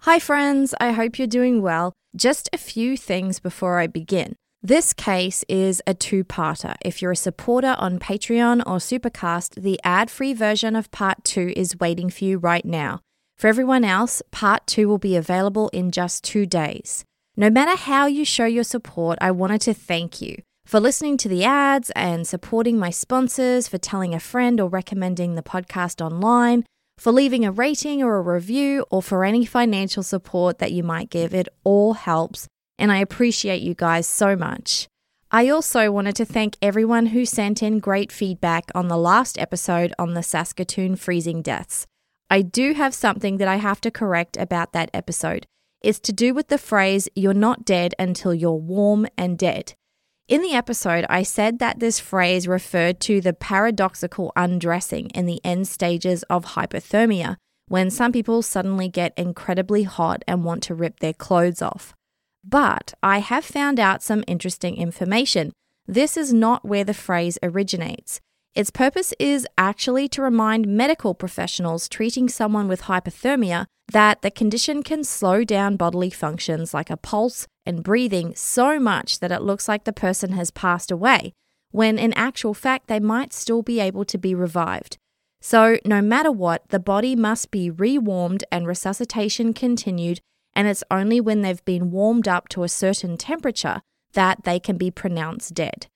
Hi friends, I hope you're doing well. Just a few things before I begin. This case is a two-parter. If you're a supporter on Patreon or Supercast, the ad-free version of Part 2 is waiting for you right now. For everyone else, Part 2 will be available in just 2 days. No matter how you show your support, I wanted to thank you for listening to the ads and supporting my sponsors, for telling a friend or recommending the podcast online, for leaving a rating or a review, or for any financial support that you might give. It all helps, and I appreciate you guys so much. I also wanted to thank everyone who sent in great feedback on the last episode on the Saskatoon freezing deaths. I do have something that I have to correct about that episode. It's to do with the phrase, "You're not dead until you're warm and dead." In the episode, I said that this phrase referred to the paradoxical undressing in the end stages of hypothermia, when some people suddenly get incredibly hot and want to rip their clothes off. But I have found out some interesting information. This is not where the phrase originates. Its purpose is actually to remind medical professionals treating someone with hypothermia that the condition can slow down bodily functions like a pulse and breathing so much that it looks like the person has passed away, when in actual fact they might still be able to be revived. So no matter what, the body must be rewarmed and resuscitation continued, and it's only when they've been warmed up to a certain temperature that they can be pronounced dead.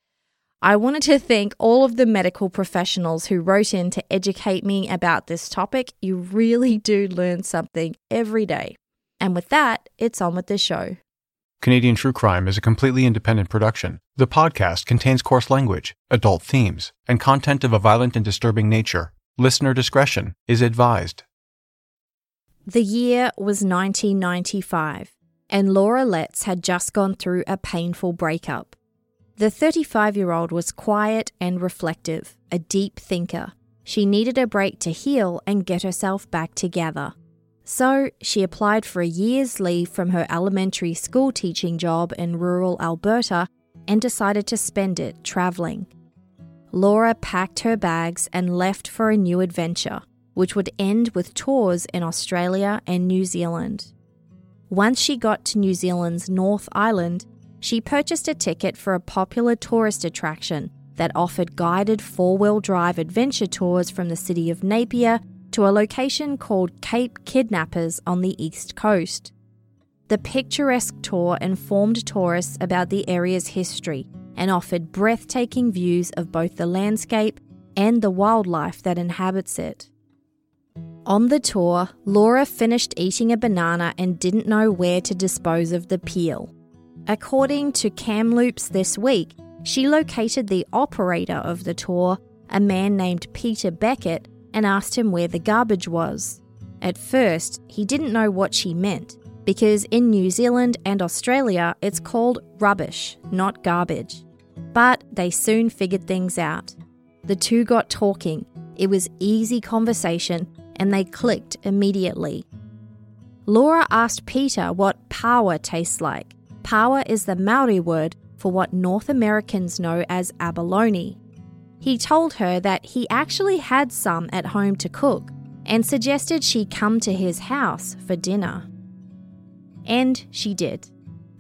I wanted to thank all of the medical professionals who wrote in to educate me about this topic. You really do learn something every day. And with that, it's on with the show. Canadian True Crime is a completely independent production. The podcast contains coarse language, adult themes, and content of a violent and disturbing nature. Listener discretion is advised. The year was 1995, and Laura Letts had just gone through a painful breakup. The 35-year-old was quiet and reflective, a deep thinker. She needed a break to heal and get herself back together. So she applied for a year's leave from her elementary school teaching job in rural Alberta and decided to spend it travelling. Laura packed her bags and left for a new adventure, which would end with tours in Australia and New Zealand. Once she got to New Zealand's North Island, she purchased a ticket for a popular tourist attraction that offered guided four-wheel drive adventure tours from the city of Napier to a location called Cape Kidnappers on the east coast. The picturesque tour informed tourists about the area's history and offered breathtaking views of both the landscape and the wildlife that inhabits it. On the tour, Laura finished eating a banana and didn't know where to dispose of the peel. According to Kamloops This Week, she located the operator of the tour, a man named Peter Beckett, and asked him where the garbage was. At first, he didn't know what she meant, because in New Zealand and Australia, it's called rubbish, not garbage. But they soon figured things out. The two got talking. It was easy conversation, and they clicked immediately. Laura asked Peter what pawa tastes like. Pawa is the Maori word for what North Americans know as abalone. He told her that he actually had some at home to cook and suggested she come to his house for dinner. And she did.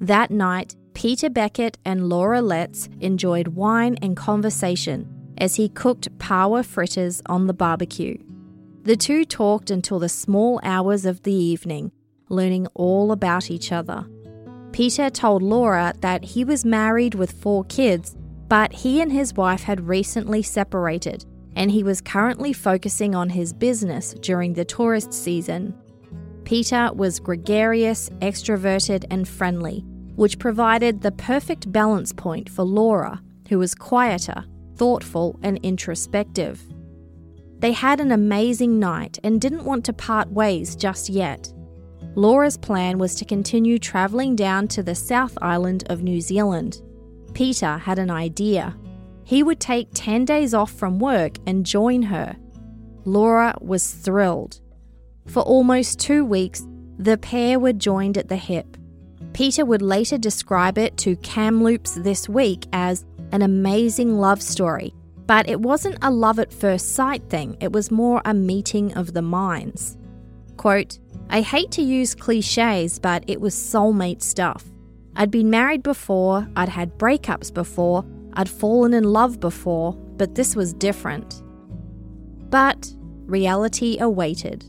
That night, Peter Beckett and Laura Letts enjoyed wine and conversation as he cooked pawa fritters on the barbecue. The two talked until the small hours of the evening, learning all about each other. Peter told Laura that he was married with 4 kids, but he and his wife had recently separated, and he was currently focusing on his business during the tourist season. Peter was gregarious, extroverted, and friendly, which provided the perfect balance point for Laura, who was quieter, thoughtful, and introspective. They had an amazing night and didn't want to part ways just yet. Laura's plan was to continue travelling down to the South Island of New Zealand. Peter had an idea. He would take 10 days off from work and join her. Laura was thrilled. For almost 2 weeks, the pair were joined at the hip. Peter would later describe it to Kamloops This Week as an amazing love story, but it wasn't a love at first sight thing, it was more a meeting of the minds. Quote, "I hate to use cliches, but it was soulmate stuff. I'd been married before, I'd had breakups before, I'd fallen in love before, but this was different." But reality awaited.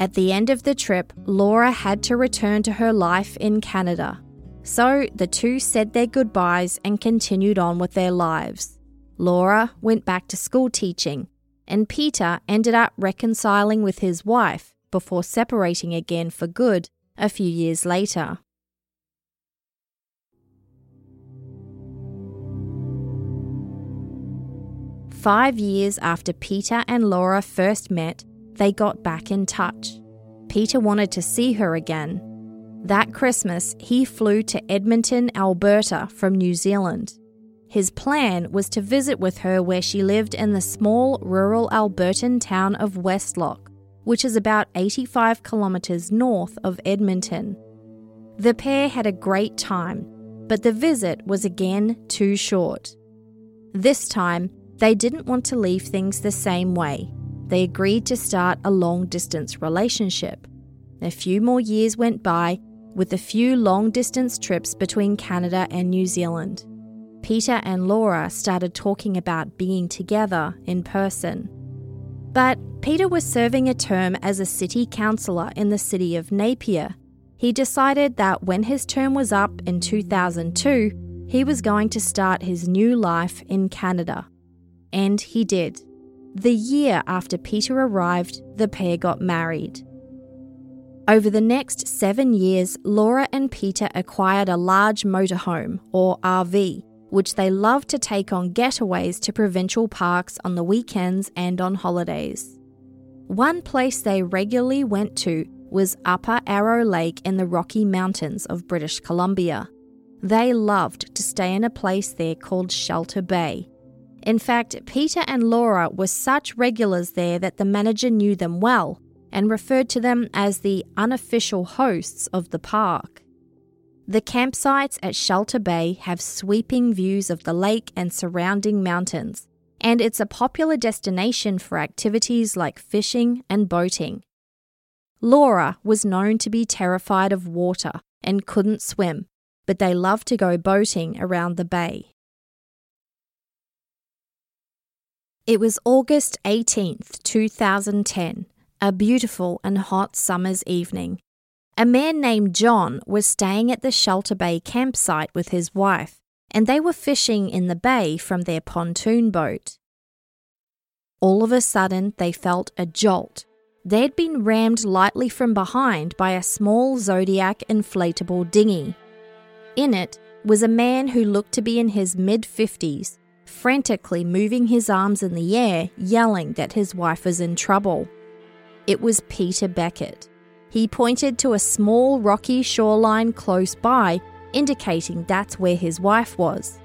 At the end of the trip, Laura had to return to her life in Canada. So the two said their goodbyes and continued on with their lives. Laura went back to school teaching, and Peter ended up reconciling with his wife before separating again for good a few years later. Five years after Peter and Laura first met, they got back in touch. Peter wanted to see her again. That Christmas, he flew to Edmonton, Alberta from New Zealand. His plan was to visit with her where she lived in the small rural Albertan town of Westlock, which is about 85 kilometres north of Edmonton. The pair had a great time, but the visit was again too short. This time, they didn't want to leave things the same way. They agreed to start a long-distance relationship. A few more years went by, with a few long-distance trips between Canada and New Zealand. Peter and Laura started talking about being together in person. But Peter was serving a term as a city councillor in the city of Napier. He decided that when his term was up in 2002, he was going to start his new life in Canada. And he did. The year after Peter arrived, the pair got married. Over the next 7 years, Laura and Peter acquired a large motorhome, or RV, which they loved to take on getaways to provincial parks on the weekends and on holidays. One place they regularly went to was Upper Arrow Lake in the Rocky Mountains of British Columbia. They loved to stay in a place there called Shelter Bay. In fact, Peter and Laura were such regulars there that the manager knew them well and referred to them as the unofficial hosts of the park. The campsites at Shelter Bay have sweeping views of the lake and surrounding mountains, and it's a popular destination for activities like fishing and boating. Laura was known to be terrified of water and couldn't swim, but they loved to go boating around the bay. It was August 18th, 2010, a beautiful and hot summer's evening. A man named John was staying at the Shelter Bay campsite with his wife, and they were fishing in the bay from their pontoon boat. All of a sudden, they felt a jolt. They'd been rammed lightly from behind by a small Zodiac inflatable dinghy. In it was a man who looked to be in his mid-50s, frantically moving his arms in the air, yelling that his wife was in trouble. It was Peter Beckett. He pointed to a small rocky shoreline close by, indicating that's where his wife was.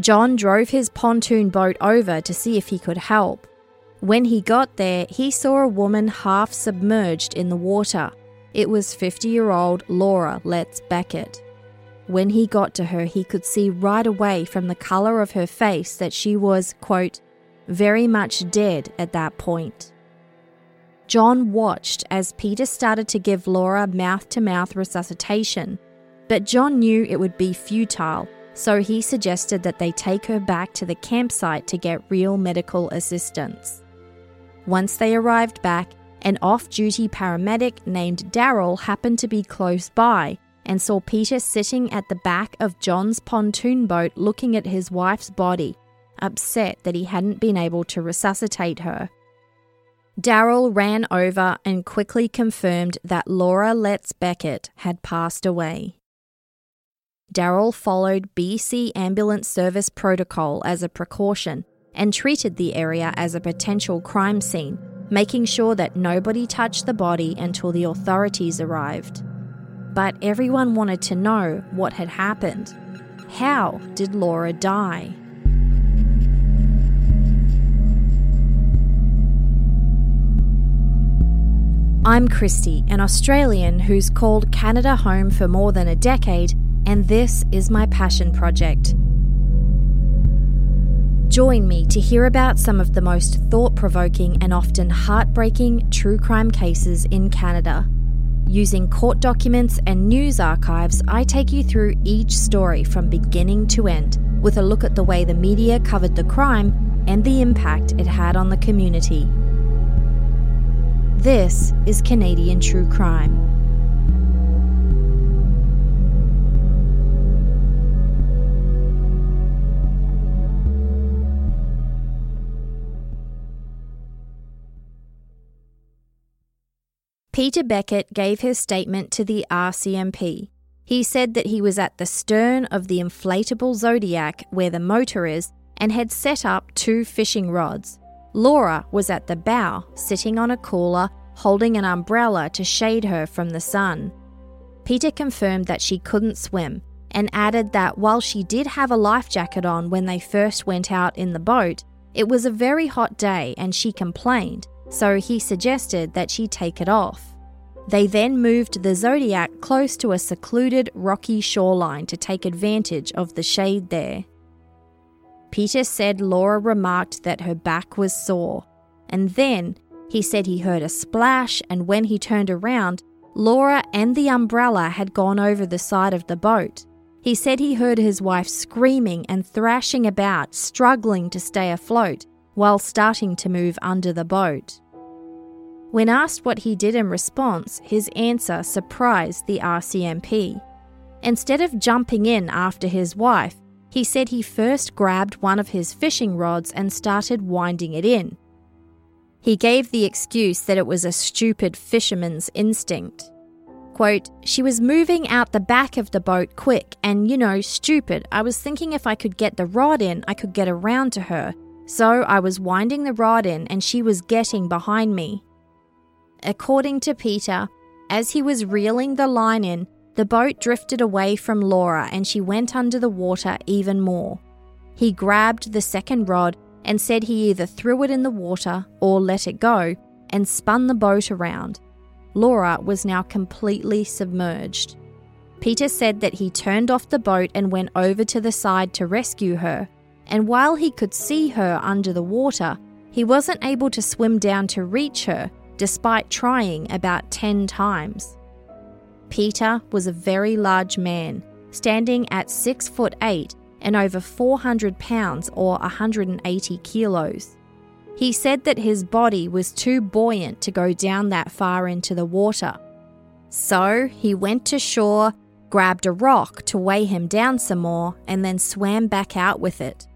John drove his pontoon boat over to see if he could help. When he got there, he saw a woman half submerged in the water. It was 50-year-old Laura Letts Beckett. When he got to her, he could see right away from the colour of her face that she was, quote, very much dead at that point. John watched as Peter started to give Laura mouth-to-mouth resuscitation, but John knew it would be futile, so he suggested that they take her back to the campsite to get real medical assistance. Once they arrived back, an off-duty paramedic named Darryl happened to be close by and saw Peter sitting at the back of John's pontoon boat looking at his wife's body, upset that he hadn't been able to resuscitate her. Darryl ran over and quickly confirmed that Laura Letts Beckett had passed away. Darryl followed BC Ambulance Service protocol as a precaution and treated the area as a potential crime scene, making sure that nobody touched the body until the authorities arrived. But everyone wanted to know what had happened. How did Laura die? I'm Christy, an Australian who's called Canada home for more than a decade, and this is my passion project. Join me to hear about some of the most thought-provoking and often heartbreaking true crime cases in Canada. Using court documents and news archives, I take you through each story from beginning to end, with a look at the way the media covered the crime and the impact it had on the community. This is Canadian True Crime. Peter Beckett gave his statement to the RCMP. He said that he was at the stern of the inflatable Zodiac, where the motor is, and had set up 2 fishing rods. Laura was at the bow, sitting on a cooler, holding an umbrella to shade her from the sun. Peter confirmed that she couldn't swim and added that while she did have a life jacket on when they first went out in the boat, it was a very hot day and she complained, so he suggested that she take it off. They then moved the Zodiac close to a secluded, rocky shoreline to take advantage of the shade there. Peter said Laura remarked that her back was sore, and then he said he heard a splash, and when he turned around, Laura and the umbrella had gone over the side of the boat. He said he heard his wife screaming and thrashing about, struggling to stay afloat, while starting to move under the boat. When asked what he did in response, his answer surprised the RCMP. Instead of jumping in after his wife, he said he first grabbed one of his fishing rods and started winding it in. He gave the excuse that it was a stupid fisherman's instinct. Quote, she was moving out the back of the boat quick and, stupid. I was thinking if I could get the rod in, I could get around to her. So I was winding the rod in and she was getting behind me. According to Peter, as he was reeling the line in, the boat drifted away from Laura and she went under the water even more. He grabbed the second rod and said he either threw it in the water or let it go and spun the boat around. Laura was now completely submerged. Peter said that he turned off the boat and went over to the side to rescue her. And while he could see her under the water, he wasn't able to swim down to reach her, despite trying about 10 times. Peter was a very large man, standing at 6'8" and over 400 pounds or 180 kilos. He said that his body was too buoyant to go down that far into the water. So he went to shore, grabbed a rock to weigh him down some more, and then swam back out with it.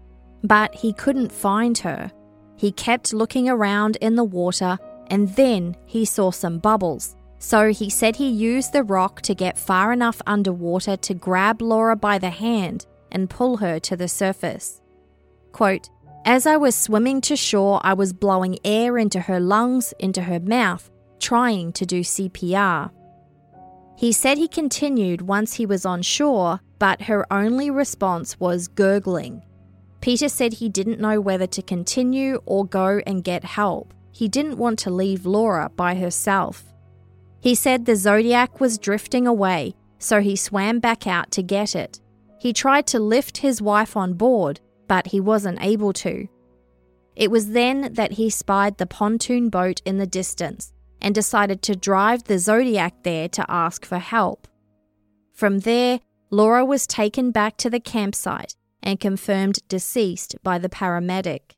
But he couldn't find her. He kept looking around in the water, and then he saw some bubbles. So he said he used the rock to get far enough underwater to grab Laura by the hand and pull her to the surface. Quote, as I was swimming to shore, I was blowing air into her lungs, into her mouth, trying to do CPR. He said he continued once he was on shore, but her only response was gurgling. Peter said he didn't know whether to continue or go and get help. He didn't want to leave Laura by herself. He said the Zodiac was drifting away, so he swam back out to get it. He tried to lift his wife on board, but he wasn't able to. It was then that he spied the pontoon boat in the distance and decided to drive the Zodiac there to ask for help. From there, Laura was taken back to the campsite and confirmed deceased by the paramedic.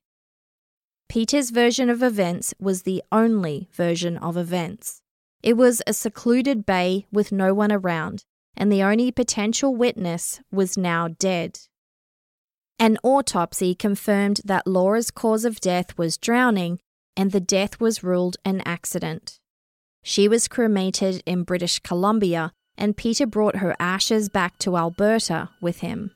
Peter's version of events was the only version of events. It was a secluded bay with no one around, and the only potential witness was now dead. An autopsy confirmed that Laura's cause of death was drowning, and the death was ruled an accident. She was cremated in British Columbia, and Peter brought her ashes back to Alberta with him.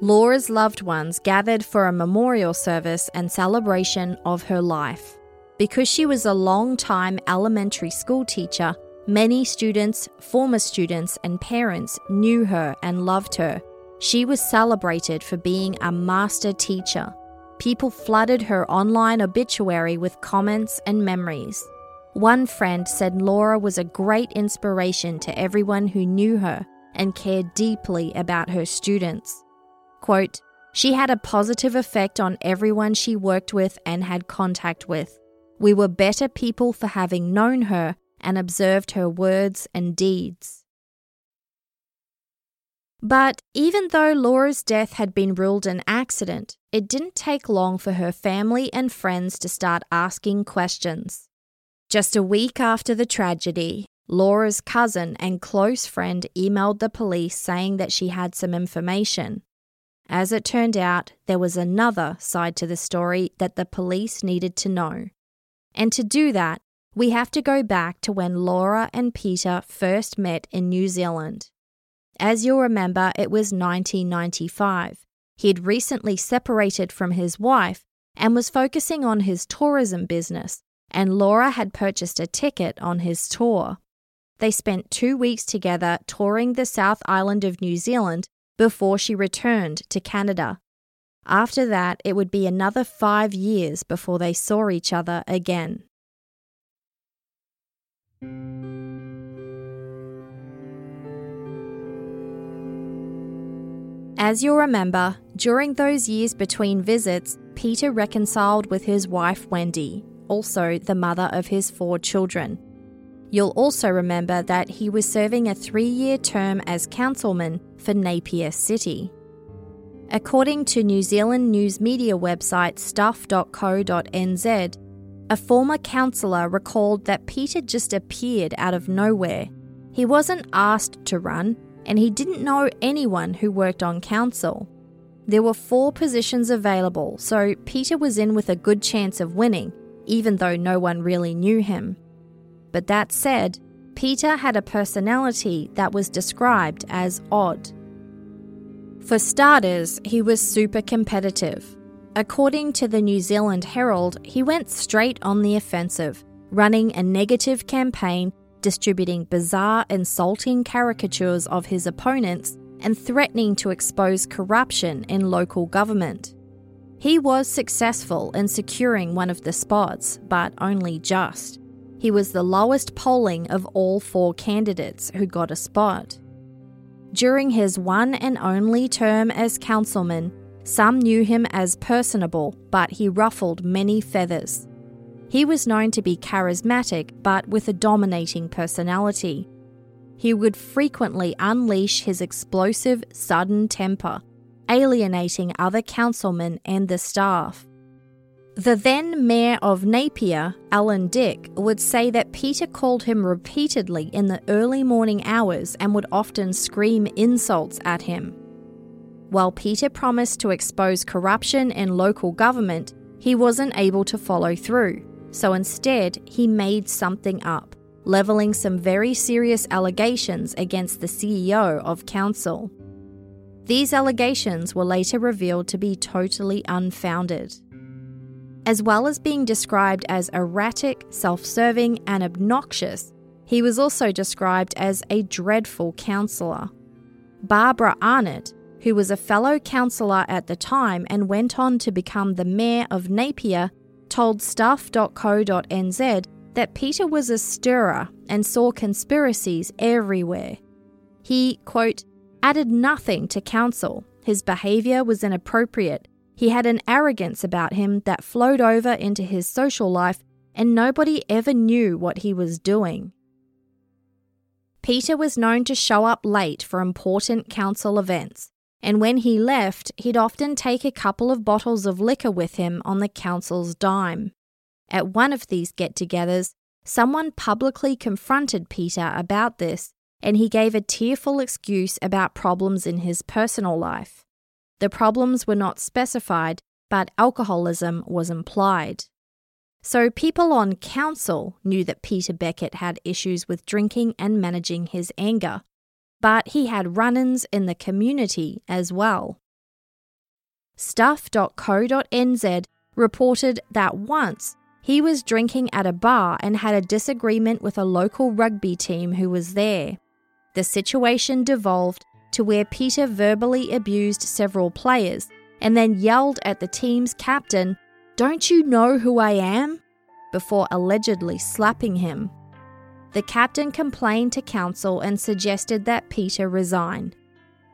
Laura's loved ones gathered for a memorial service and celebration of her life. Because she was a long-time elementary school teacher, many students, former students and parents knew her and loved her. She was celebrated for being a master teacher. People flooded her online obituary with comments and memories. One friend said Laura was a great inspiration to everyone who knew her and cared deeply about her students. Quote, "She had a positive effect on everyone she worked with and had contact with. We were better people for having known her and observed her words and deeds." But even though Laura's death had been ruled an accident, it didn't take long for her family and friends to start asking questions. Just a week after the tragedy, Laura's cousin and close friend emailed the police saying that she had some information. As it turned out, there was another side to the story that the police needed to know. And to do that, we have to go back to when Laura and Peter first met in New Zealand. As you'll remember, it was 1995. He'd recently separated from his wife and was focusing on his tourism business, and Laura had purchased a ticket on his tour. They spent 2 weeks together touring the South Island of New Zealand before she returned to Canada. After that, it would be another 5 years before they saw each other again. As you'll remember, during those years between visits, Peter reconciled with his wife Wendy, also the mother of his 4 children. You'll also remember that he was serving a 3-year term as councilman for Napier City. According to New Zealand news media website stuff.co.nz, a former councillor recalled that Peter just appeared out of nowhere. He wasn't asked to run, and he didn't know anyone who worked on council. There were 4 positions available, so Peter was in with a good chance of winning, even though no one really knew him. But that said, Peter had a personality that was described as odd. For starters, he was super competitive. According to the New Zealand Herald, he went straight on the offensive, running a negative campaign, distributing bizarre, insulting caricatures of his opponents, and threatening to expose corruption in local government. He was successful in securing one of the spots, but only just. He was the lowest polling of all 4 candidates who got a spot. During his one and only term as councilman, some knew him as personable, but he ruffled many feathers. He was known to be charismatic, but with a dominating personality. He would frequently unleash his explosive, sudden temper, alienating other councilmen and the staff. The then mayor of Napier, Alan Dick, would say that Peter called him repeatedly in the early morning hours and would often scream insults at him. While Peter promised to expose corruption in local government, he wasn't able to follow through, so instead he made something up, levelling some very serious allegations against the CEO of council. These allegations were later revealed to be totally unfounded. As well as being described as erratic, self-serving, and obnoxious, he was also described as a dreadful counsellor. Barbara Arnott, who was a fellow councillor at the time and went on to become the mayor of Napier, told stuff.co.nz that Peter was a stirrer and saw conspiracies everywhere. He, quote, added nothing to council. His behaviour was inappropriate. He had an arrogance about him that flowed over into his social life, and nobody ever knew what he was doing. Peter was known to show up late for important council events, and when he left, he'd often take a couple of bottles of liquor with him on the council's dime. At one of these get-togethers, someone publicly confronted Peter about this, and he gave a tearful excuse about problems in his personal life. The problems were not specified, but alcoholism was implied. So people on council knew that Peter Beckett had issues with drinking and managing his anger, but he had run-ins in the community as well. Stuff.co.nz reported that once he was drinking at a bar and had a disagreement with a local rugby team who was there. The situation devolved to where Peter verbally abused several players and then yelled at the team's captain, "Don't you know who I am?" before allegedly slapping him. The captain complained to council and suggested that Peter resign.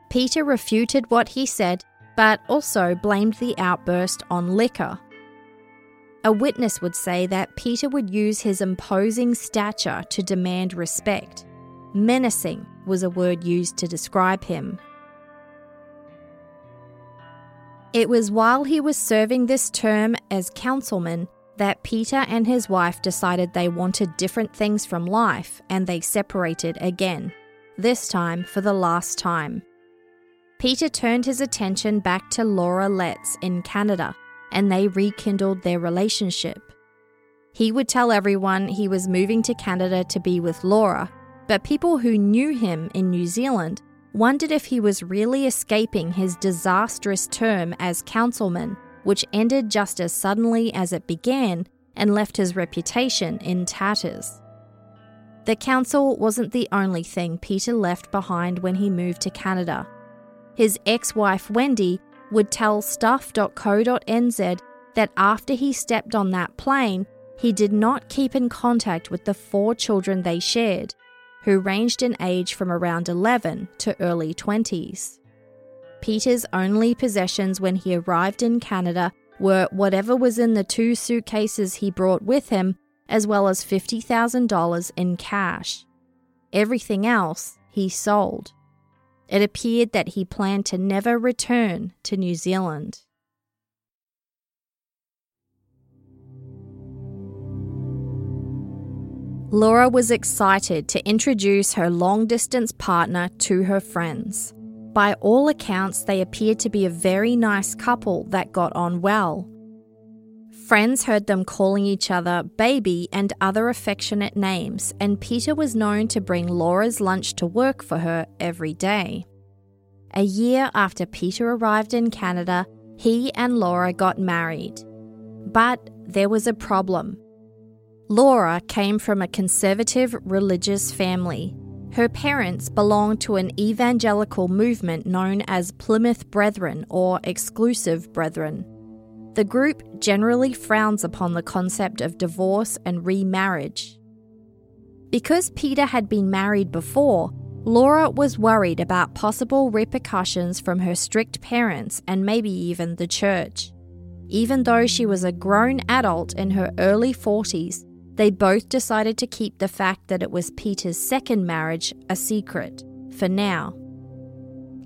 Peter refuted what he said, but also blamed the outburst on liquor. A witness would say that Peter would use his imposing stature to demand respect. Menacing was a word used to describe him. It was while he was serving this term as councilman that Peter and his wife decided they wanted different things from life, and they separated again, this time for the last time. Peter turned his attention back to Laura Letts in Canada, and they rekindled their relationship. He would tell everyone he was moving to Canada to be with Laura, but people who knew him in New Zealand wondered if he was really escaping his disastrous term as councilman, which ended just as suddenly as it began and left his reputation in tatters. The council wasn't the only thing Peter left behind when he moved to Canada. His ex-wife Wendy would tell stuff.co.nz that after he stepped on that plane, he did not keep in contact with the 4 children they shared, who ranged in age from around 11 to early 20s. Peter's only possessions when he arrived in Canada were whatever was in the 2 suitcases he brought with him, as well as $50,000 in cash. Everything else he sold. It appeared that he planned to never return to New Zealand. Laura was excited to introduce her long-distance partner to her friends. By all accounts, they appeared to be a very nice couple that got on well. Friends heard them calling each other baby and other affectionate names, and Peter was known to bring Laura's lunch to work for her every day. A year after Peter arrived in Canada, he and Laura got married. But there was a problem. Laura came from a conservative religious family. Her parents belonged to an evangelical movement known as Plymouth Brethren or Exclusive Brethren. The group generally frowns upon the concept of divorce and remarriage. Because Peter had been married before, Laura was worried about possible repercussions from her strict parents and maybe even the church. Even though she was a grown adult in her early 40s, they both decided to keep the fact that it was Peter's second marriage a secret, for now.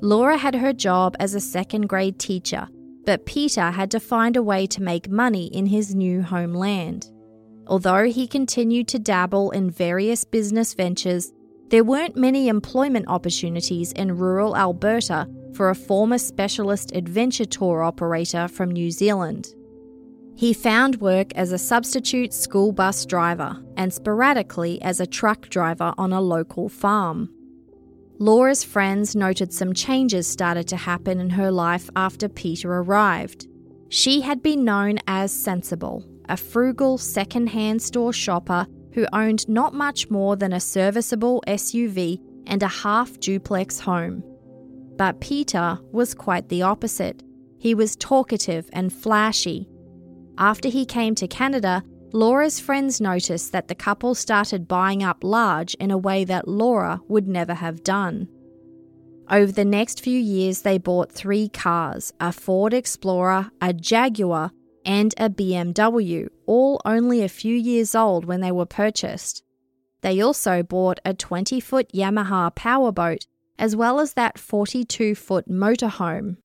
Laura had her job as a second-grade teacher, but Peter had to find a way to make money in his new homeland. Although he continued to dabble in various business ventures, there weren't many employment opportunities in rural Alberta for a former specialist adventure tour operator from New Zealand. He found work as a substitute school bus driver and sporadically as a truck driver on a local farm. Laura's friends noted some changes started to happen in her life after Peter arrived. She had been known as Sensible, a frugal second-hand store shopper who owned not much more than a serviceable SUV and a half-duplex home. But Peter was quite the opposite. He was talkative and flashy. After he came to Canada, Laura's friends noticed that the couple started buying up large in a way that Laura would never have done. Over the next few years, they bought 3 cars, a Ford Explorer, a Jaguar, and a BMW, all only a few years old when they were purchased. They also bought a 20-foot Yamaha powerboat, as well as that 42-foot motorhome.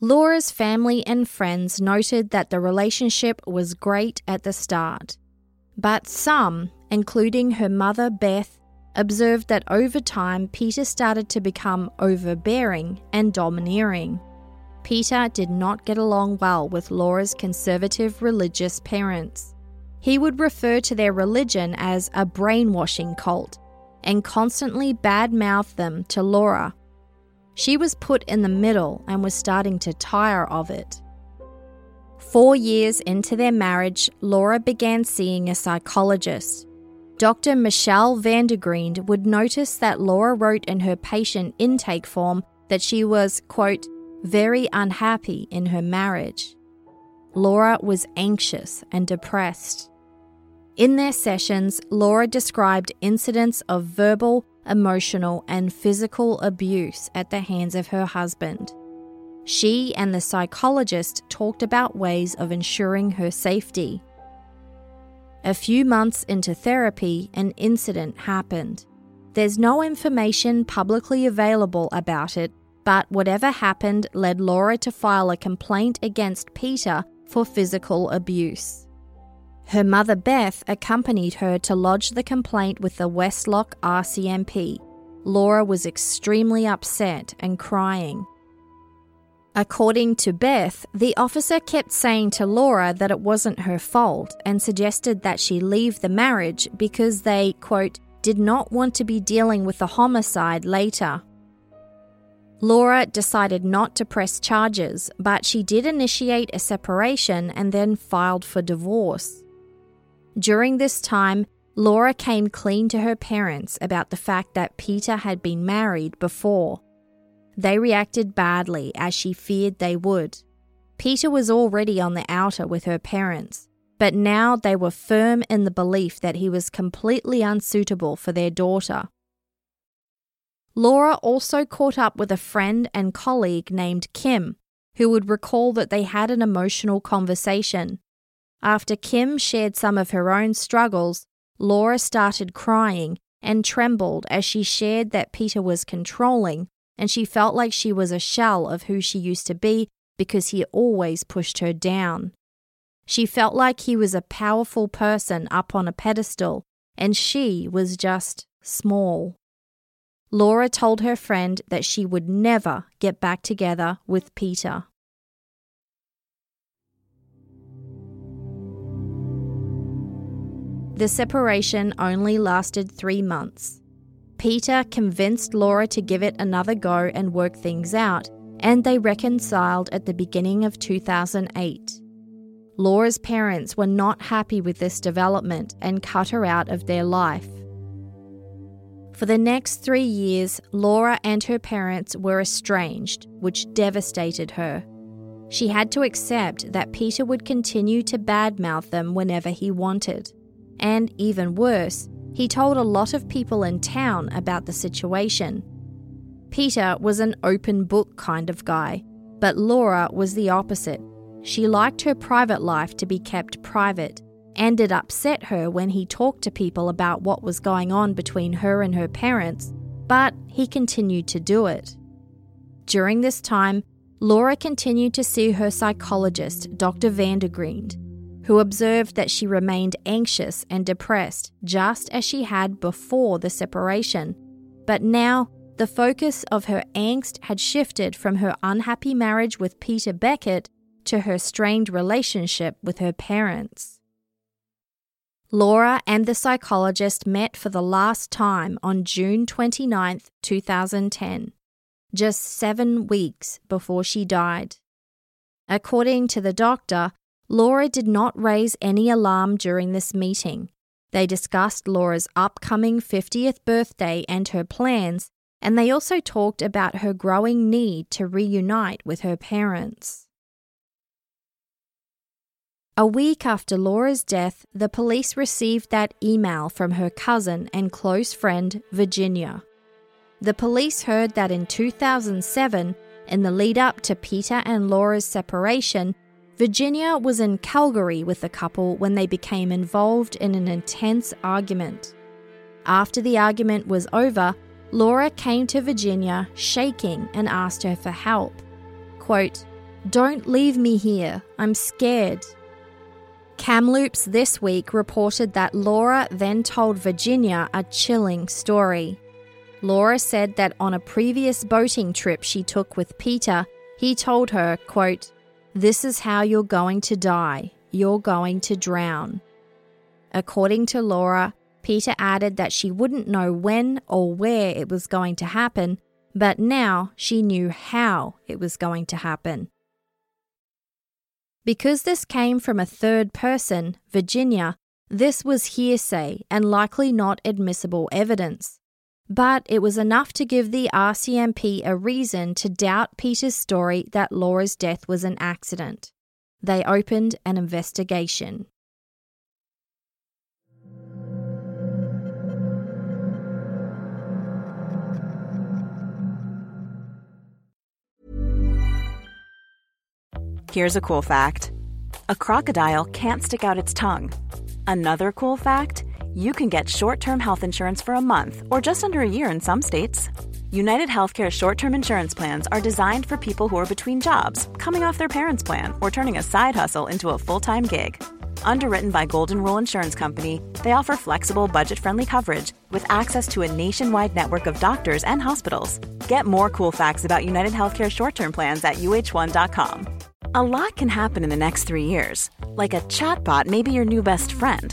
Laura's family and friends noted that the relationship was great at the start. But some, including her mother Beth, observed that over time Peter started to become overbearing and domineering. Peter did not get along well with Laura's conservative religious parents. He would refer to their religion as a brainwashing cult and constantly badmouth them to Laura. She was put in the middle and was starting to tire of it. 4 years into their marriage, Laura began seeing a psychologist. Dr. Michelle Vandergrind would notice that Laura wrote in her patient intake form that she was, quote, very unhappy in her marriage. Laura was anxious and depressed. In their sessions, Laura described incidents of verbal, emotional and physical abuse at the hands of her husband. She and the psychologist talked about ways of ensuring her safety. A few months into therapy, an incident happened. There's no information publicly available about it, but whatever happened led Laura to file a complaint against Peter for physical abuse. Her mother Beth accompanied her to lodge the complaint with the Westlock RCMP. Laura was extremely upset and crying. According to Beth, the officer kept saying to Laura that it wasn't her fault and suggested that she leave the marriage because they, quote, did not want to be dealing with the homicide later. Laura decided not to press charges, but she did initiate a separation and then filed for divorce. During this time, Laura came clean to her parents about the fact that Peter had been married before. They reacted badly, as she feared they would. Peter was already on the outer with her parents, but now they were firm in the belief that he was completely unsuitable for their daughter. Laura also caught up with a friend and colleague named Kim, who would recall that they had an emotional conversation. After Kim shared some of her own struggles, Laura started crying and trembled as she shared that Peter was controlling, and she felt like she was a shell of who she used to be because he always pushed her down. She felt like he was a powerful person up on a pedestal, and she was just small. Laura told her friend that she would never get back together with Peter. The separation only lasted 3 months. Peter convinced Laura to give it another go and work things out, and they reconciled at the beginning of 2008. Laura's parents were not happy with this development and cut her out of their life. For the next 3 years, Laura and her parents were estranged, which devastated her. She had to accept that Peter would continue to badmouth them whenever he wanted. And even worse, he told a lot of people in town about the situation. Peter was an open book kind of guy, but Laura was the opposite. She liked her private life to be kept private, and it upset her when he talked to people about what was going on between her and her parents, but he continued to do it. During this time, Laura continued to see her psychologist, Dr. Vandergrind, who observed that she remained anxious and depressed, just as she had before the separation. But now, the focus of her angst had shifted from her unhappy marriage with Peter Beckett to her strained relationship with her parents. Laura and the psychologist met for the last time on June 29, 2010, just 7 weeks before she died. According to the doctor, Laura did not raise any alarm during this meeting. They discussed Laura's upcoming 50th birthday and her plans, and they also talked about her growing need to reunite with her parents. A week after Laura's death, the police received that email from her cousin and close friend, Virginia. The police heard that in 2007, in the lead-up to Peter and Laura's separation, Virginia was in Calgary with the couple when they became involved in an intense argument. After the argument was over, Laura came to Virginia shaking and asked her for help. Quote, "Don't leave me here, I'm scared." Kamloops This Week reported that Laura then told Virginia a chilling story. Laura said that on a previous boating trip she took with Peter, he told her, quote, "This is how you're going to die. You're going to drown." According to Laura, Peter added that she wouldn't know when or where it was going to happen, but now she knew how it was going to happen. Because this came from a third person, Virginia, this was hearsay and likely not admissible evidence. But it was enough to give the RCMP a reason to doubt Peter's story that Laura's death was an accident. They opened an investigation. Here's a cool fact. A crocodile can't stick out its tongue. Another cool fact, you can get short-term health insurance for a month or just under a year in some states. UnitedHealthcare short-term insurance plans are designed for people who are between jobs, coming off their parents' plan, or turning a side hustle into a full-time gig. Underwritten by Golden Rule Insurance Company, they offer flexible, budget-friendly coverage with access to a nationwide network of doctors and hospitals. Get more cool facts about UnitedHealthcare short-term plans at uh1.com. A lot can happen in the next 3 years, like a chatbot may be your new best friend.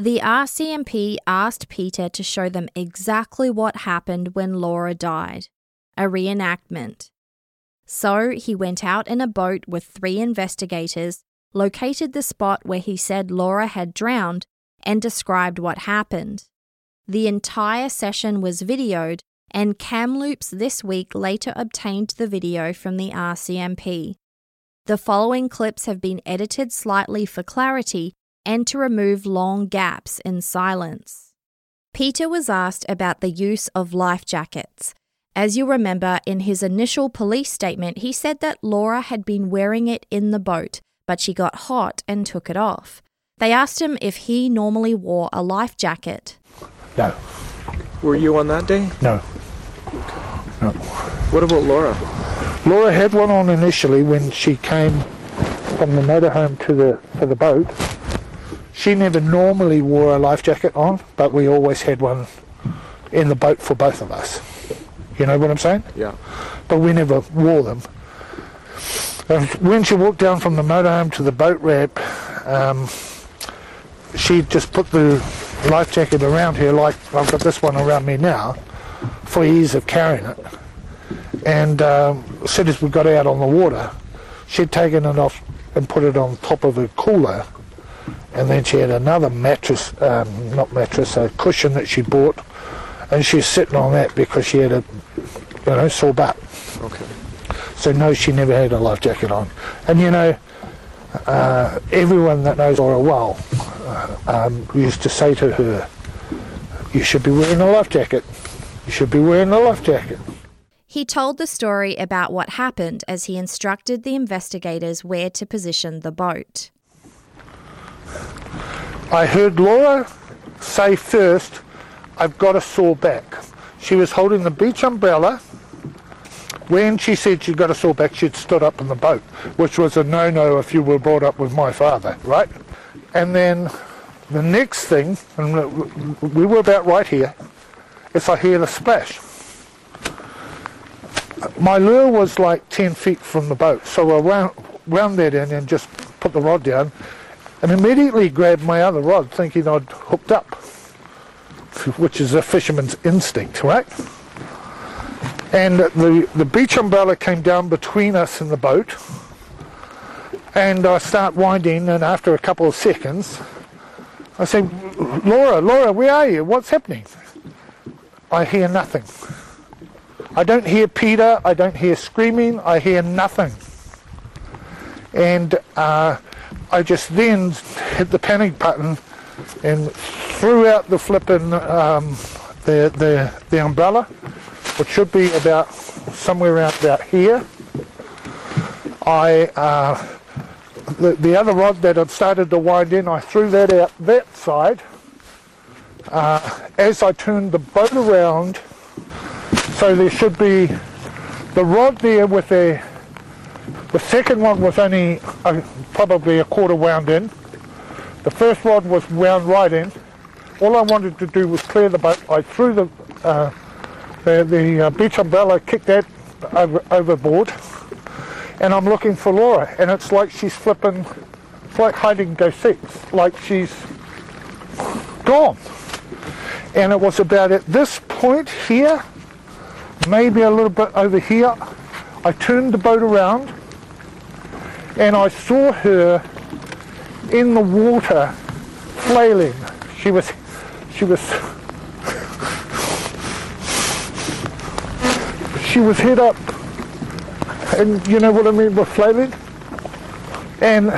The RCMP asked Peter to show them exactly what happened when Laura died, a reenactment. So he went out in a boat with 3 investigators, located the spot where he said Laura had drowned, and described what happened. The entire session was videoed, and Kamloops This Week later obtained the video from the RCMP. The following clips have been edited slightly for clarity and to remove long gaps in silence. Peter was asked about the use of life jackets. As you remember, in his initial police statement, he said that Laura had been wearing it in the boat, but she got hot and took it off. They asked him if he normally wore a life jacket. No. Were you on that day? No. No. What about Laura? Laura had one on initially when she came from the motorhome to the boat. She never normally wore a life jacket on, but we always had one in the boat for both of us. You know what I'm saying? Yeah. But we never wore them. And when she walked down from the motorhome to the boat ramp, she just put the life jacket around her, like I've got this one around me now, for ease of carrying it. And as soon as we got out on the water, she'd taken it off and put it on top of her cooler. And then she had another a cushion that she bought, and she was sitting on that because she had a, sore butt. Okay. So no, she never had a life jacket on. And everyone that knows Laura well used to say to her, "You should be wearing a life jacket. You should be wearing a life jacket." He told the story about what happened as he instructed the investigators where to position the boat. I heard Laura say first, "I've got a sore back." She was holding the beach umbrella. When she said she'd got a sore back, she'd stood up in the boat, which was a no-no if you were brought up with my father, right? And then the next thing, and we were about right here, is I hear the splash. My lure was like 10 feet from the boat, so I wound that in and just put the rod down, and immediately grabbed my other rod thinking I'd hooked up, which is a fisherman's instinct, right? And the beach umbrella came down between us and the boat, and I start winding, and after a couple of seconds I say, Laura, where are you? What's happening? I hear nothing. I don't hear Peter, I don't hear screaming, I hear nothing. And I just then hit the panic button and threw out the flipping the umbrella, which should be about somewhere around about here. The other rod that had started to wind in, I threw that out that side. As I turned the boat around, so there should be the rod there with the second one was only probably a quarter wound in. The first rod was wound right in. All I wanted to do was clear the boat. I threw the beach umbrella, kicked that overboard, and I'm looking for Laura, and it's like she's flipping, it's like hiding go seek, like she's gone. And it was about at this point here, maybe a little bit over here, I turned the boat around and I saw her in the water flailing. She was head up, and you know what I mean by flailing? And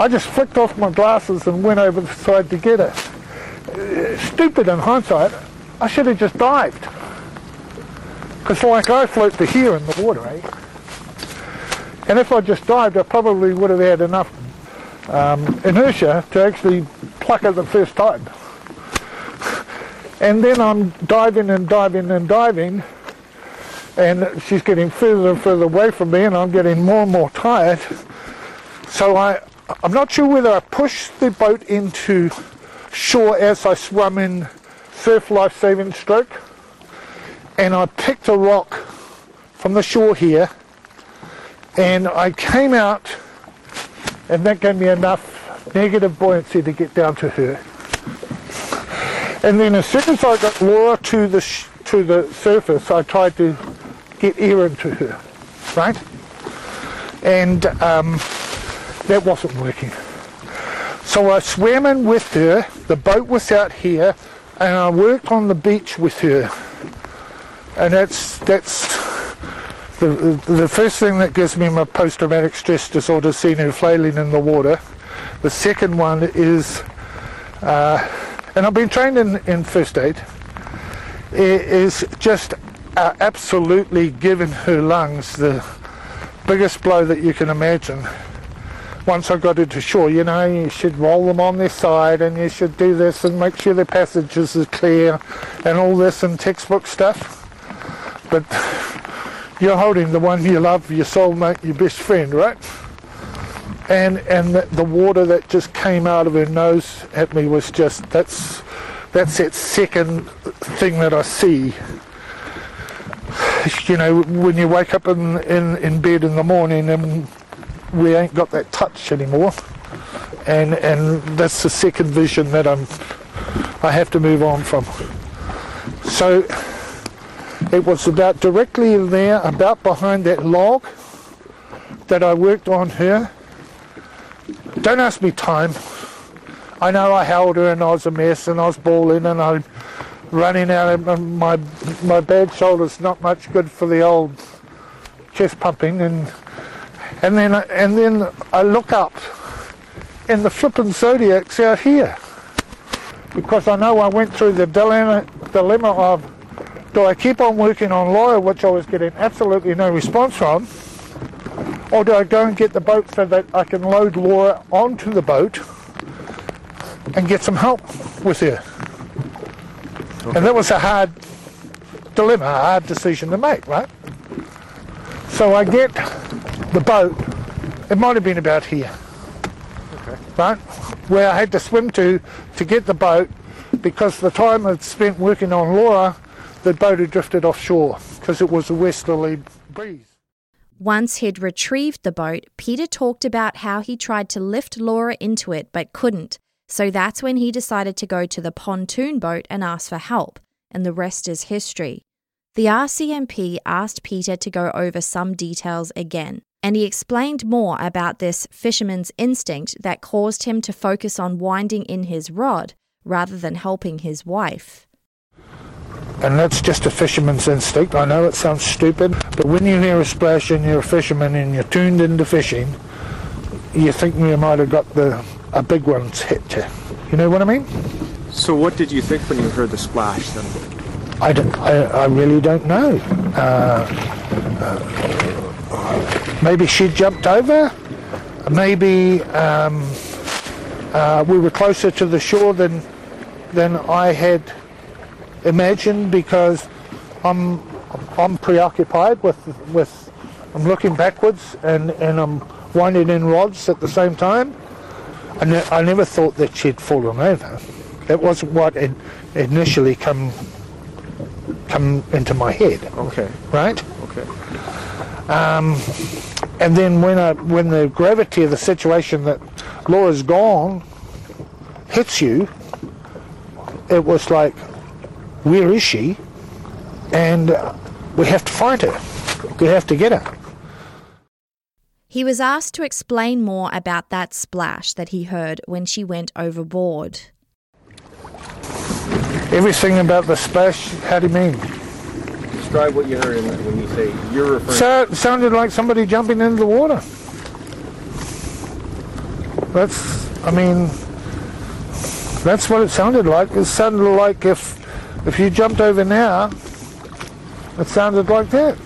I just flicked off my glasses and went over the side to get her. Stupid in hindsight, I should have just dived. Because like I float to here in the water, eh? And if I just dived, I probably would have had enough inertia to actually pluck her the first time. And then I'm diving, and she's getting further and further away from me, and I'm getting more and more tired. So I'm not sure whether I pushed the boat into shore as I swam in surf life-saving stroke, and I picked a rock from the shore here, and I came out, and that gave me enough negative buoyancy to get down to her. And then as soon as I got Laura to the surface, I tried to get air into her, right? And that wasn't working. So I swam in with her, the boat was out here, and I worked on the beach with her. And that's the first thing that gives me my post-traumatic stress disorder, seeing her flailing in the water. The second one is, and I've been trained in first aid, is just absolutely giving her lungs the biggest blow that you can imagine. Once I got into shore, you know, you should roll them on their side, and you should do this and make sure their passages are clear and all this and textbook stuff. But you're holding the one you love, your soulmate, your best friend, right? And the water that just came out of her nose at me was just, that's that second thing that I see. You know, when you wake up in bed in the morning and we ain't got that touch anymore, and that's the second vision that I have to move on from. So it was about directly in there, about behind that log, that I worked on her. Don't ask me time. I know I held her and I was a mess and I was bawling and I'm running out of my bad shoulders, not much good for the old chest pumping. And then I look up and the flippin' Zodiac's out here. Because I know I went through the dilemma of, do I keep on working on Laura, which I was getting absolutely no response from, or do I go and get the boat so that I can load Laura onto the boat and get some help with her? Okay. And that was a hard dilemma, a hard decision to make, right? So I get the boat, it might have been about here, Okay. But where I had to swim to get the boat, because the time I'd spent working on Laura, the boat had drifted offshore because it was a westerly breeze. Once he'd retrieved the boat, Peter talked about how he tried to lift Laura into it but couldn't, so that's when he decided to go to the pontoon boat and ask for help, and the rest is history. The RCMP asked Peter to go over some details again, and he explained more about this fisherman's instinct that caused him to focus on winding in his rod rather than helping his wife. And that's just a fisherman's instinct. I know it sounds stupid, but when you hear a splash and you're a fisherman and you're tuned into fishing, you think we might have got a big one's hit to. You know what I mean? So what did you think when you heard the splash then? I really don't know. Maybe she jumped over. Maybe we were closer to the shore than I had imagined, because I'm preoccupied with I'm looking backwards and I'm winding in rods at the same time. I never thought that she'd fallen over. That wasn't what had initially come into my head. Okay. Right. Okay. And then when the gravity of the situation that Laura's gone hits you, it was like, where is she? And we have to find her. We have to get her. He was asked to explain more about that splash that he heard when she went overboard. Everything about the splash, how do you mean? Describe what you heard in that when you say you're referring to. It sounded like somebody jumping into the water. That's what it sounded like. It sounded like if you jumped over now, it sounded like that.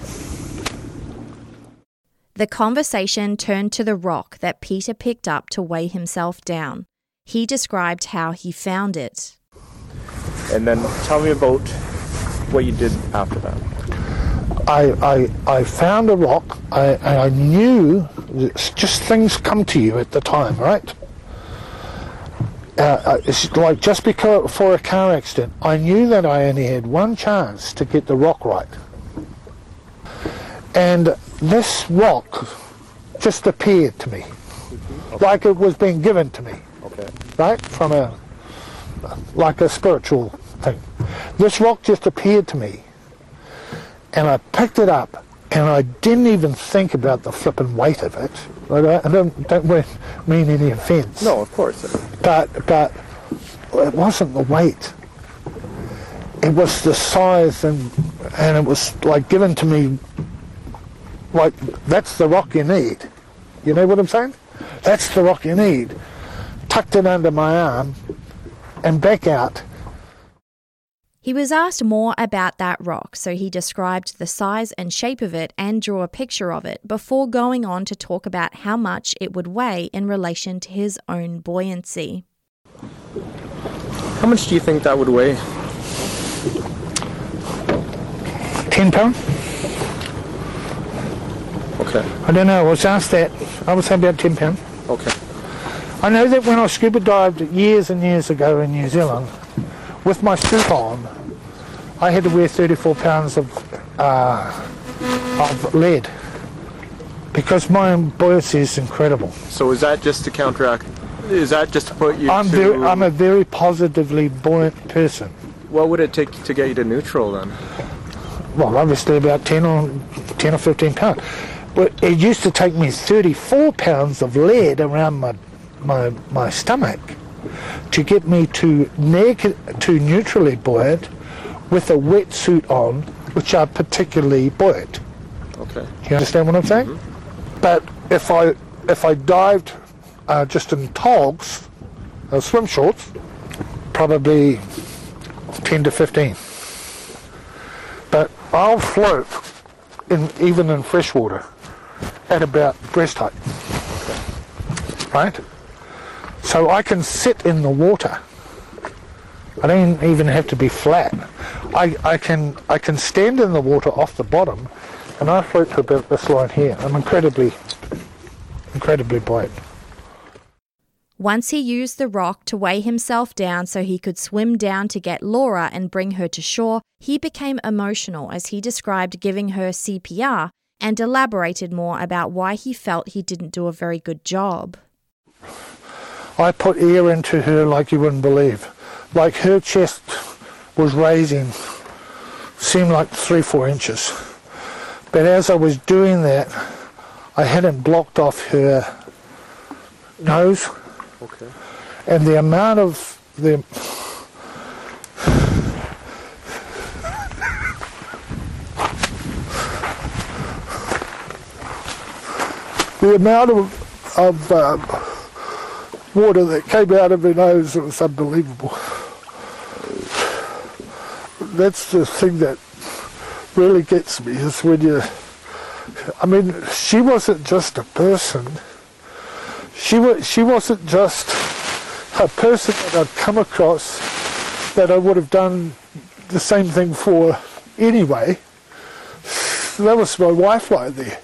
The conversation turned to the rock that Peter picked up to weigh himself down. He described how he found it. And then tell me about what you did after that. I found a rock. I knew, it's just things come to you at the time, right? It's like just before a car accident, I knew that I only had one chance to get the rock right. And this rock just appeared to me, okay, like it was being given to me, okay, right, from like a spiritual thing. This rock just appeared to me, and I picked it up, and I didn't even think about the flipping weight of it. I don't mean any offence. No, of course. But it wasn't the weight. It was the size, and it was like given to me, like that's the rock you need. You know what I'm saying? That's the rock you need. Tucked it under my arm and back out. He was asked more about that rock, so he described the size and shape of it and drew a picture of it before going on to talk about how much it would weigh in relation to his own buoyancy. How much do you think that would weigh? 10 pounds. Okay. I don't know, I was asked that. I was saying about 10 pounds. Okay. I know that when I scuba dived years and years ago in New Zealand, with my suit on, I had to wear 34 pounds of lead, because my buoyancy is incredible. So is that just to counteract? Is that just to put you? I'm a very positively buoyant person. What would it take to get you to neutral then? Well, obviously about 10 or 15 pounds. But it used to take me 34 pounds of lead around my stomach to get me to neutrally buoyant with a wetsuit on, which are particularly buoyant. Okay. You understand what I'm saying? Mm-hmm. But if I dived just in togs, swim shorts, probably 10 to 15. But I'll float even in fresh water at about breast height. Okay. Right? So I can sit in the water. I don't even have to be flat. I can stand in the water off the bottom, and I float to about this line here. I'm incredibly buoyant. Once he used the rock to weigh himself down so he could swim down to get Laura and bring her to shore, he became emotional as he described giving her CPR and elaborated more about why he felt he didn't do a very good job. I put air into her like you wouldn't believe. Like her chest was raising, seemed like 3-4 inches. But as I was doing that, I hadn't blocked off her nose. Okay. And the amount of the amount of water that came out of her nose was unbelievable. That's the thing that really gets me, is when you, I mean, she wasn't just a person. She wasn't just a person that I'd come across that I would have done the same thing for anyway. That was my wife right there.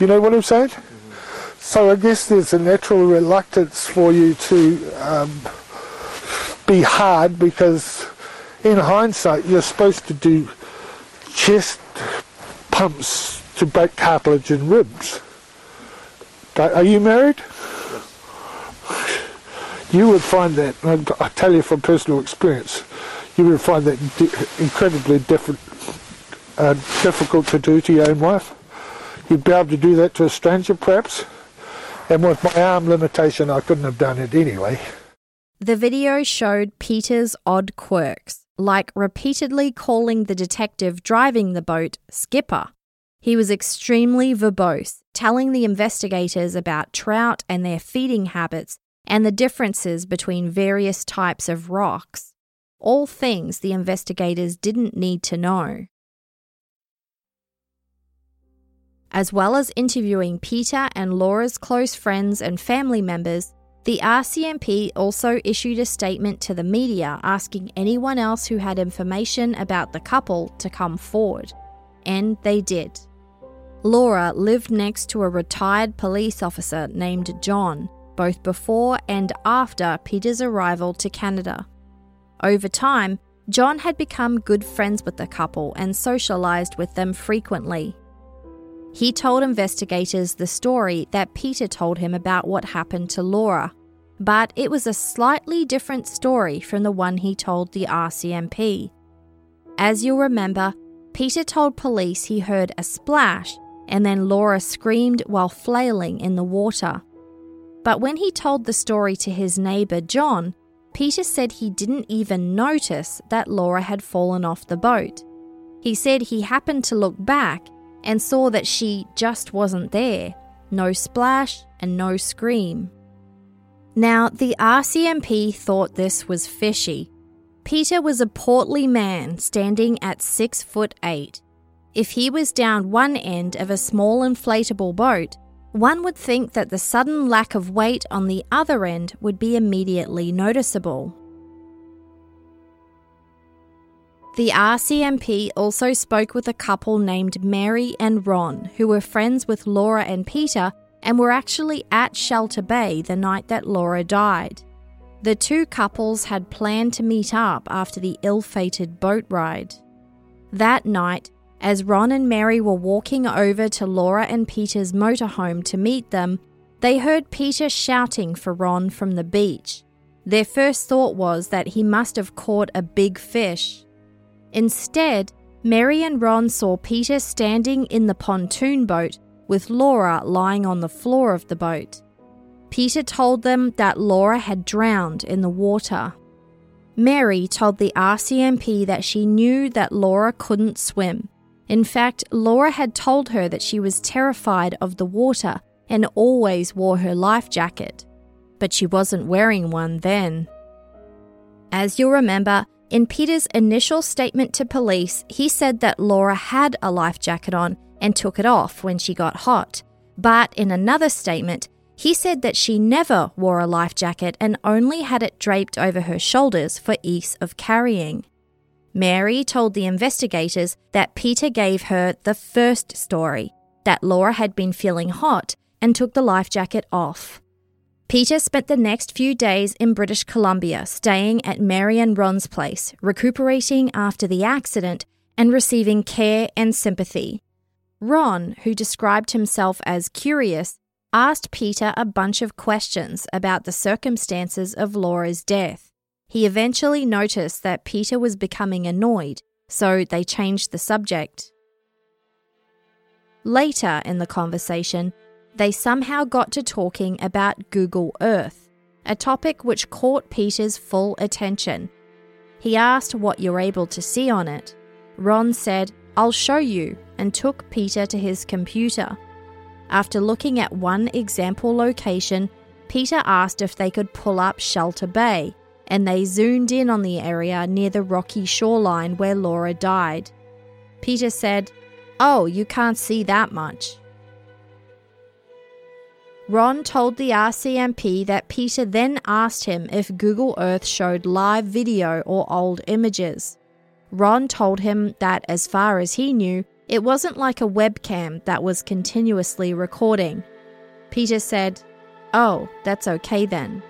You know what I'm saying? Mm-hmm. So I guess there's a natural reluctance for you to be hard, because in hindsight you're supposed to do chest pumps to break cartilage and ribs. Are you married? You would find that, and I tell you from personal experience, you would find that incredibly difficult to do to your own wife. You'd be able to do that to a stranger, perhaps, and with my arm limitation, I couldn't have done it anyway. The video showed Peter's odd quirks, like repeatedly calling the detective driving the boat skipper. He was extremely verbose, telling the investigators about trout and their feeding habits and the differences between various types of rocks. All things the investigators didn't need to know. As well as interviewing Peter and Laura's close friends and family members, the RCMP also issued a statement to the media asking anyone else who had information about the couple to come forward. And they did. Laura lived next to a retired police officer named John, both before and after Peter's arrival to Canada. Over time, John had become good friends with the couple and socialised with them frequently. He told investigators the story that Peter told him about what happened to Laura, but it was a slightly different story from the one he told the RCMP. As you'll remember, Peter told police he heard a splash and then Laura screamed while flailing in the water. But when he told the story to his neighbour John, Peter said he didn't even notice that Laura had fallen off the boat. He said he happened to look back and saw that she just wasn't there. No splash and no scream. Now, the RCMP thought this was fishy. Peter was a portly man standing at 6'8". If he was down one end of a small inflatable boat, one would think that the sudden lack of weight on the other end would be immediately noticeable. The RCMP also spoke with a couple named Mary and Ron, who were friends with Laura and Peter and were actually at Shelter Bay the night that Laura died. The two couples had planned to meet up after the ill-fated boat ride. That night, as Ron and Mary were walking over to Laura and Peter's motorhome to meet them, they heard Peter shouting for Ron from the beach. Their first thought was that he must have caught a big fish. Instead, Mary and Ron saw Peter standing in the pontoon boat with Laura lying on the floor of the boat. Peter told them that Laura had drowned in the water. Mary told the RCMP that she knew that Laura couldn't swim. In fact, Laura had told her that she was terrified of the water and always wore her life jacket. But she wasn't wearing one then. As you'll remember, in Peter's initial statement to police, he said that Laura had a life jacket on and took it off when she got hot. But in another statement, he said that she never wore a life jacket and only had it draped over her shoulders for ease of carrying. Mary told the investigators that Peter gave her the first story, that Laura had been feeling hot and took the life jacket off. Peter spent the next few days in British Columbia, staying at Mary and Ron's place, recuperating after the accident and receiving care and sympathy. Ron, who described himself as curious, asked Peter a bunch of questions about the circumstances of Laura's death. He eventually noticed that Peter was becoming annoyed, so they changed the subject. Later in the conversation, they somehow got to talking about Google Earth, a topic which caught Peter's full attention. He asked what you're able to see on it. Ron said, "I'll show you," and took Peter to his computer. After looking at one example location, Peter asked if they could pull up Shelter Bay, and they zoomed in on the area near the rocky shoreline where Laura died. Peter said, "Oh, you can't see that much." Ron told the RCMP that Peter then asked him if Google Earth showed live video or old images. Ron told him that, as far as he knew, it wasn't like a webcam that was continuously recording. Peter said, "Oh, that's okay then."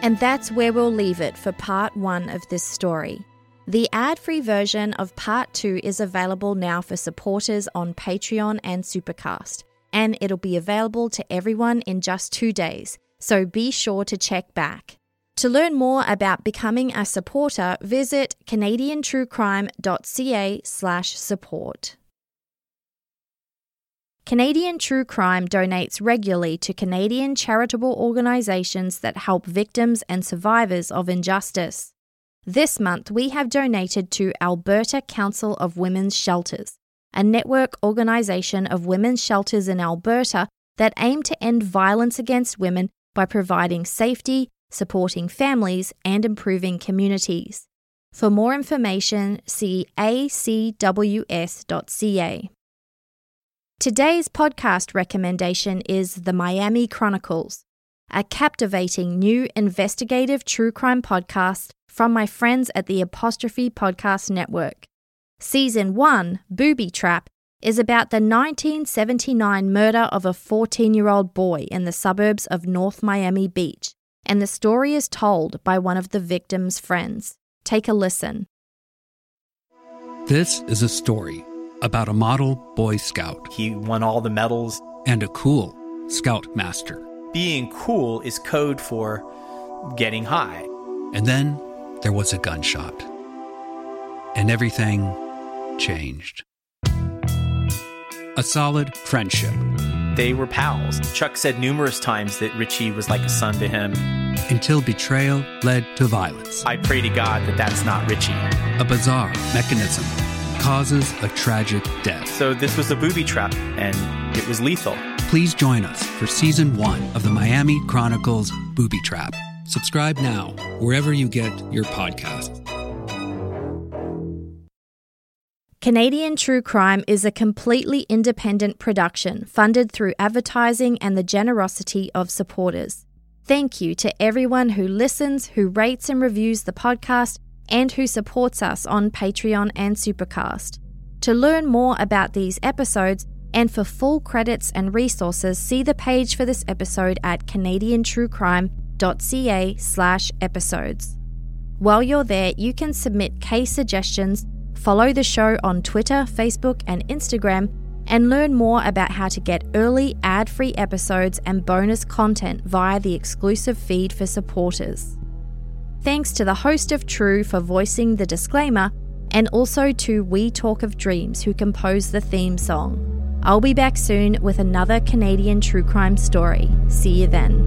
And that's where we'll leave it for part one of this story. The ad-free version of part two is available now for supporters on Patreon and Supercast, and it'll be available to everyone in just 2 days. So be sure to check back. To learn more about becoming a supporter, visit canadiantruecrime.ca/support. Canadian True Crime donates regularly to Canadian charitable organisations that help victims and survivors of injustice. This month, we have donated to Alberta Council of Women's Shelters, a network organisation of women's shelters in Alberta that aim to end violence against women by providing safety, supporting families, and improving communities. For more information, see acws.ca. Today's podcast recommendation is The Miami Chronicles, a captivating new investigative true crime podcast from my friends at the Apostrophe Podcast Network. Season 1, Booby Trap, is about the 1979 murder of a 14-year-old boy in the suburbs of North Miami Beach, and the story is told by one of the victim's friends. Take a listen. This is a story about a model Boy Scout. He won all the medals. And a cool Scout Master. Being cool is code for getting high. And then there was a gunshot. And everything changed. A solid friendship. They were pals. Chuck said numerous times that Richie was like a son to him. Until betrayal led to violence. I pray to God that that's not Richie. A bizarre mechanism causes a tragic death. So this was a booby trap, and it was lethal. Please join us for Season 1 of the Miami Chronicles Booby Trap. Subscribe now, wherever you get your podcasts. Canadian True Crime is a completely independent production funded through advertising and the generosity of supporters. Thank you to everyone who listens, who rates and reviews the podcast, and who supports us on Patreon and Supercast. To learn more about these episodes and for full credits and resources, see the page for this episode at canadiantruecrime.ca/episodes. While you're there, you can submit case suggestions, follow the show on Twitter, Facebook, and Instagram, and learn more about how to get early ad-free episodes and bonus content via the exclusive feed for supporters. Thanks to the host of True for voicing the disclaimer, and also to We Talk of Dreams, who composed the theme song. I'll be back soon with another Canadian true crime story. See you then.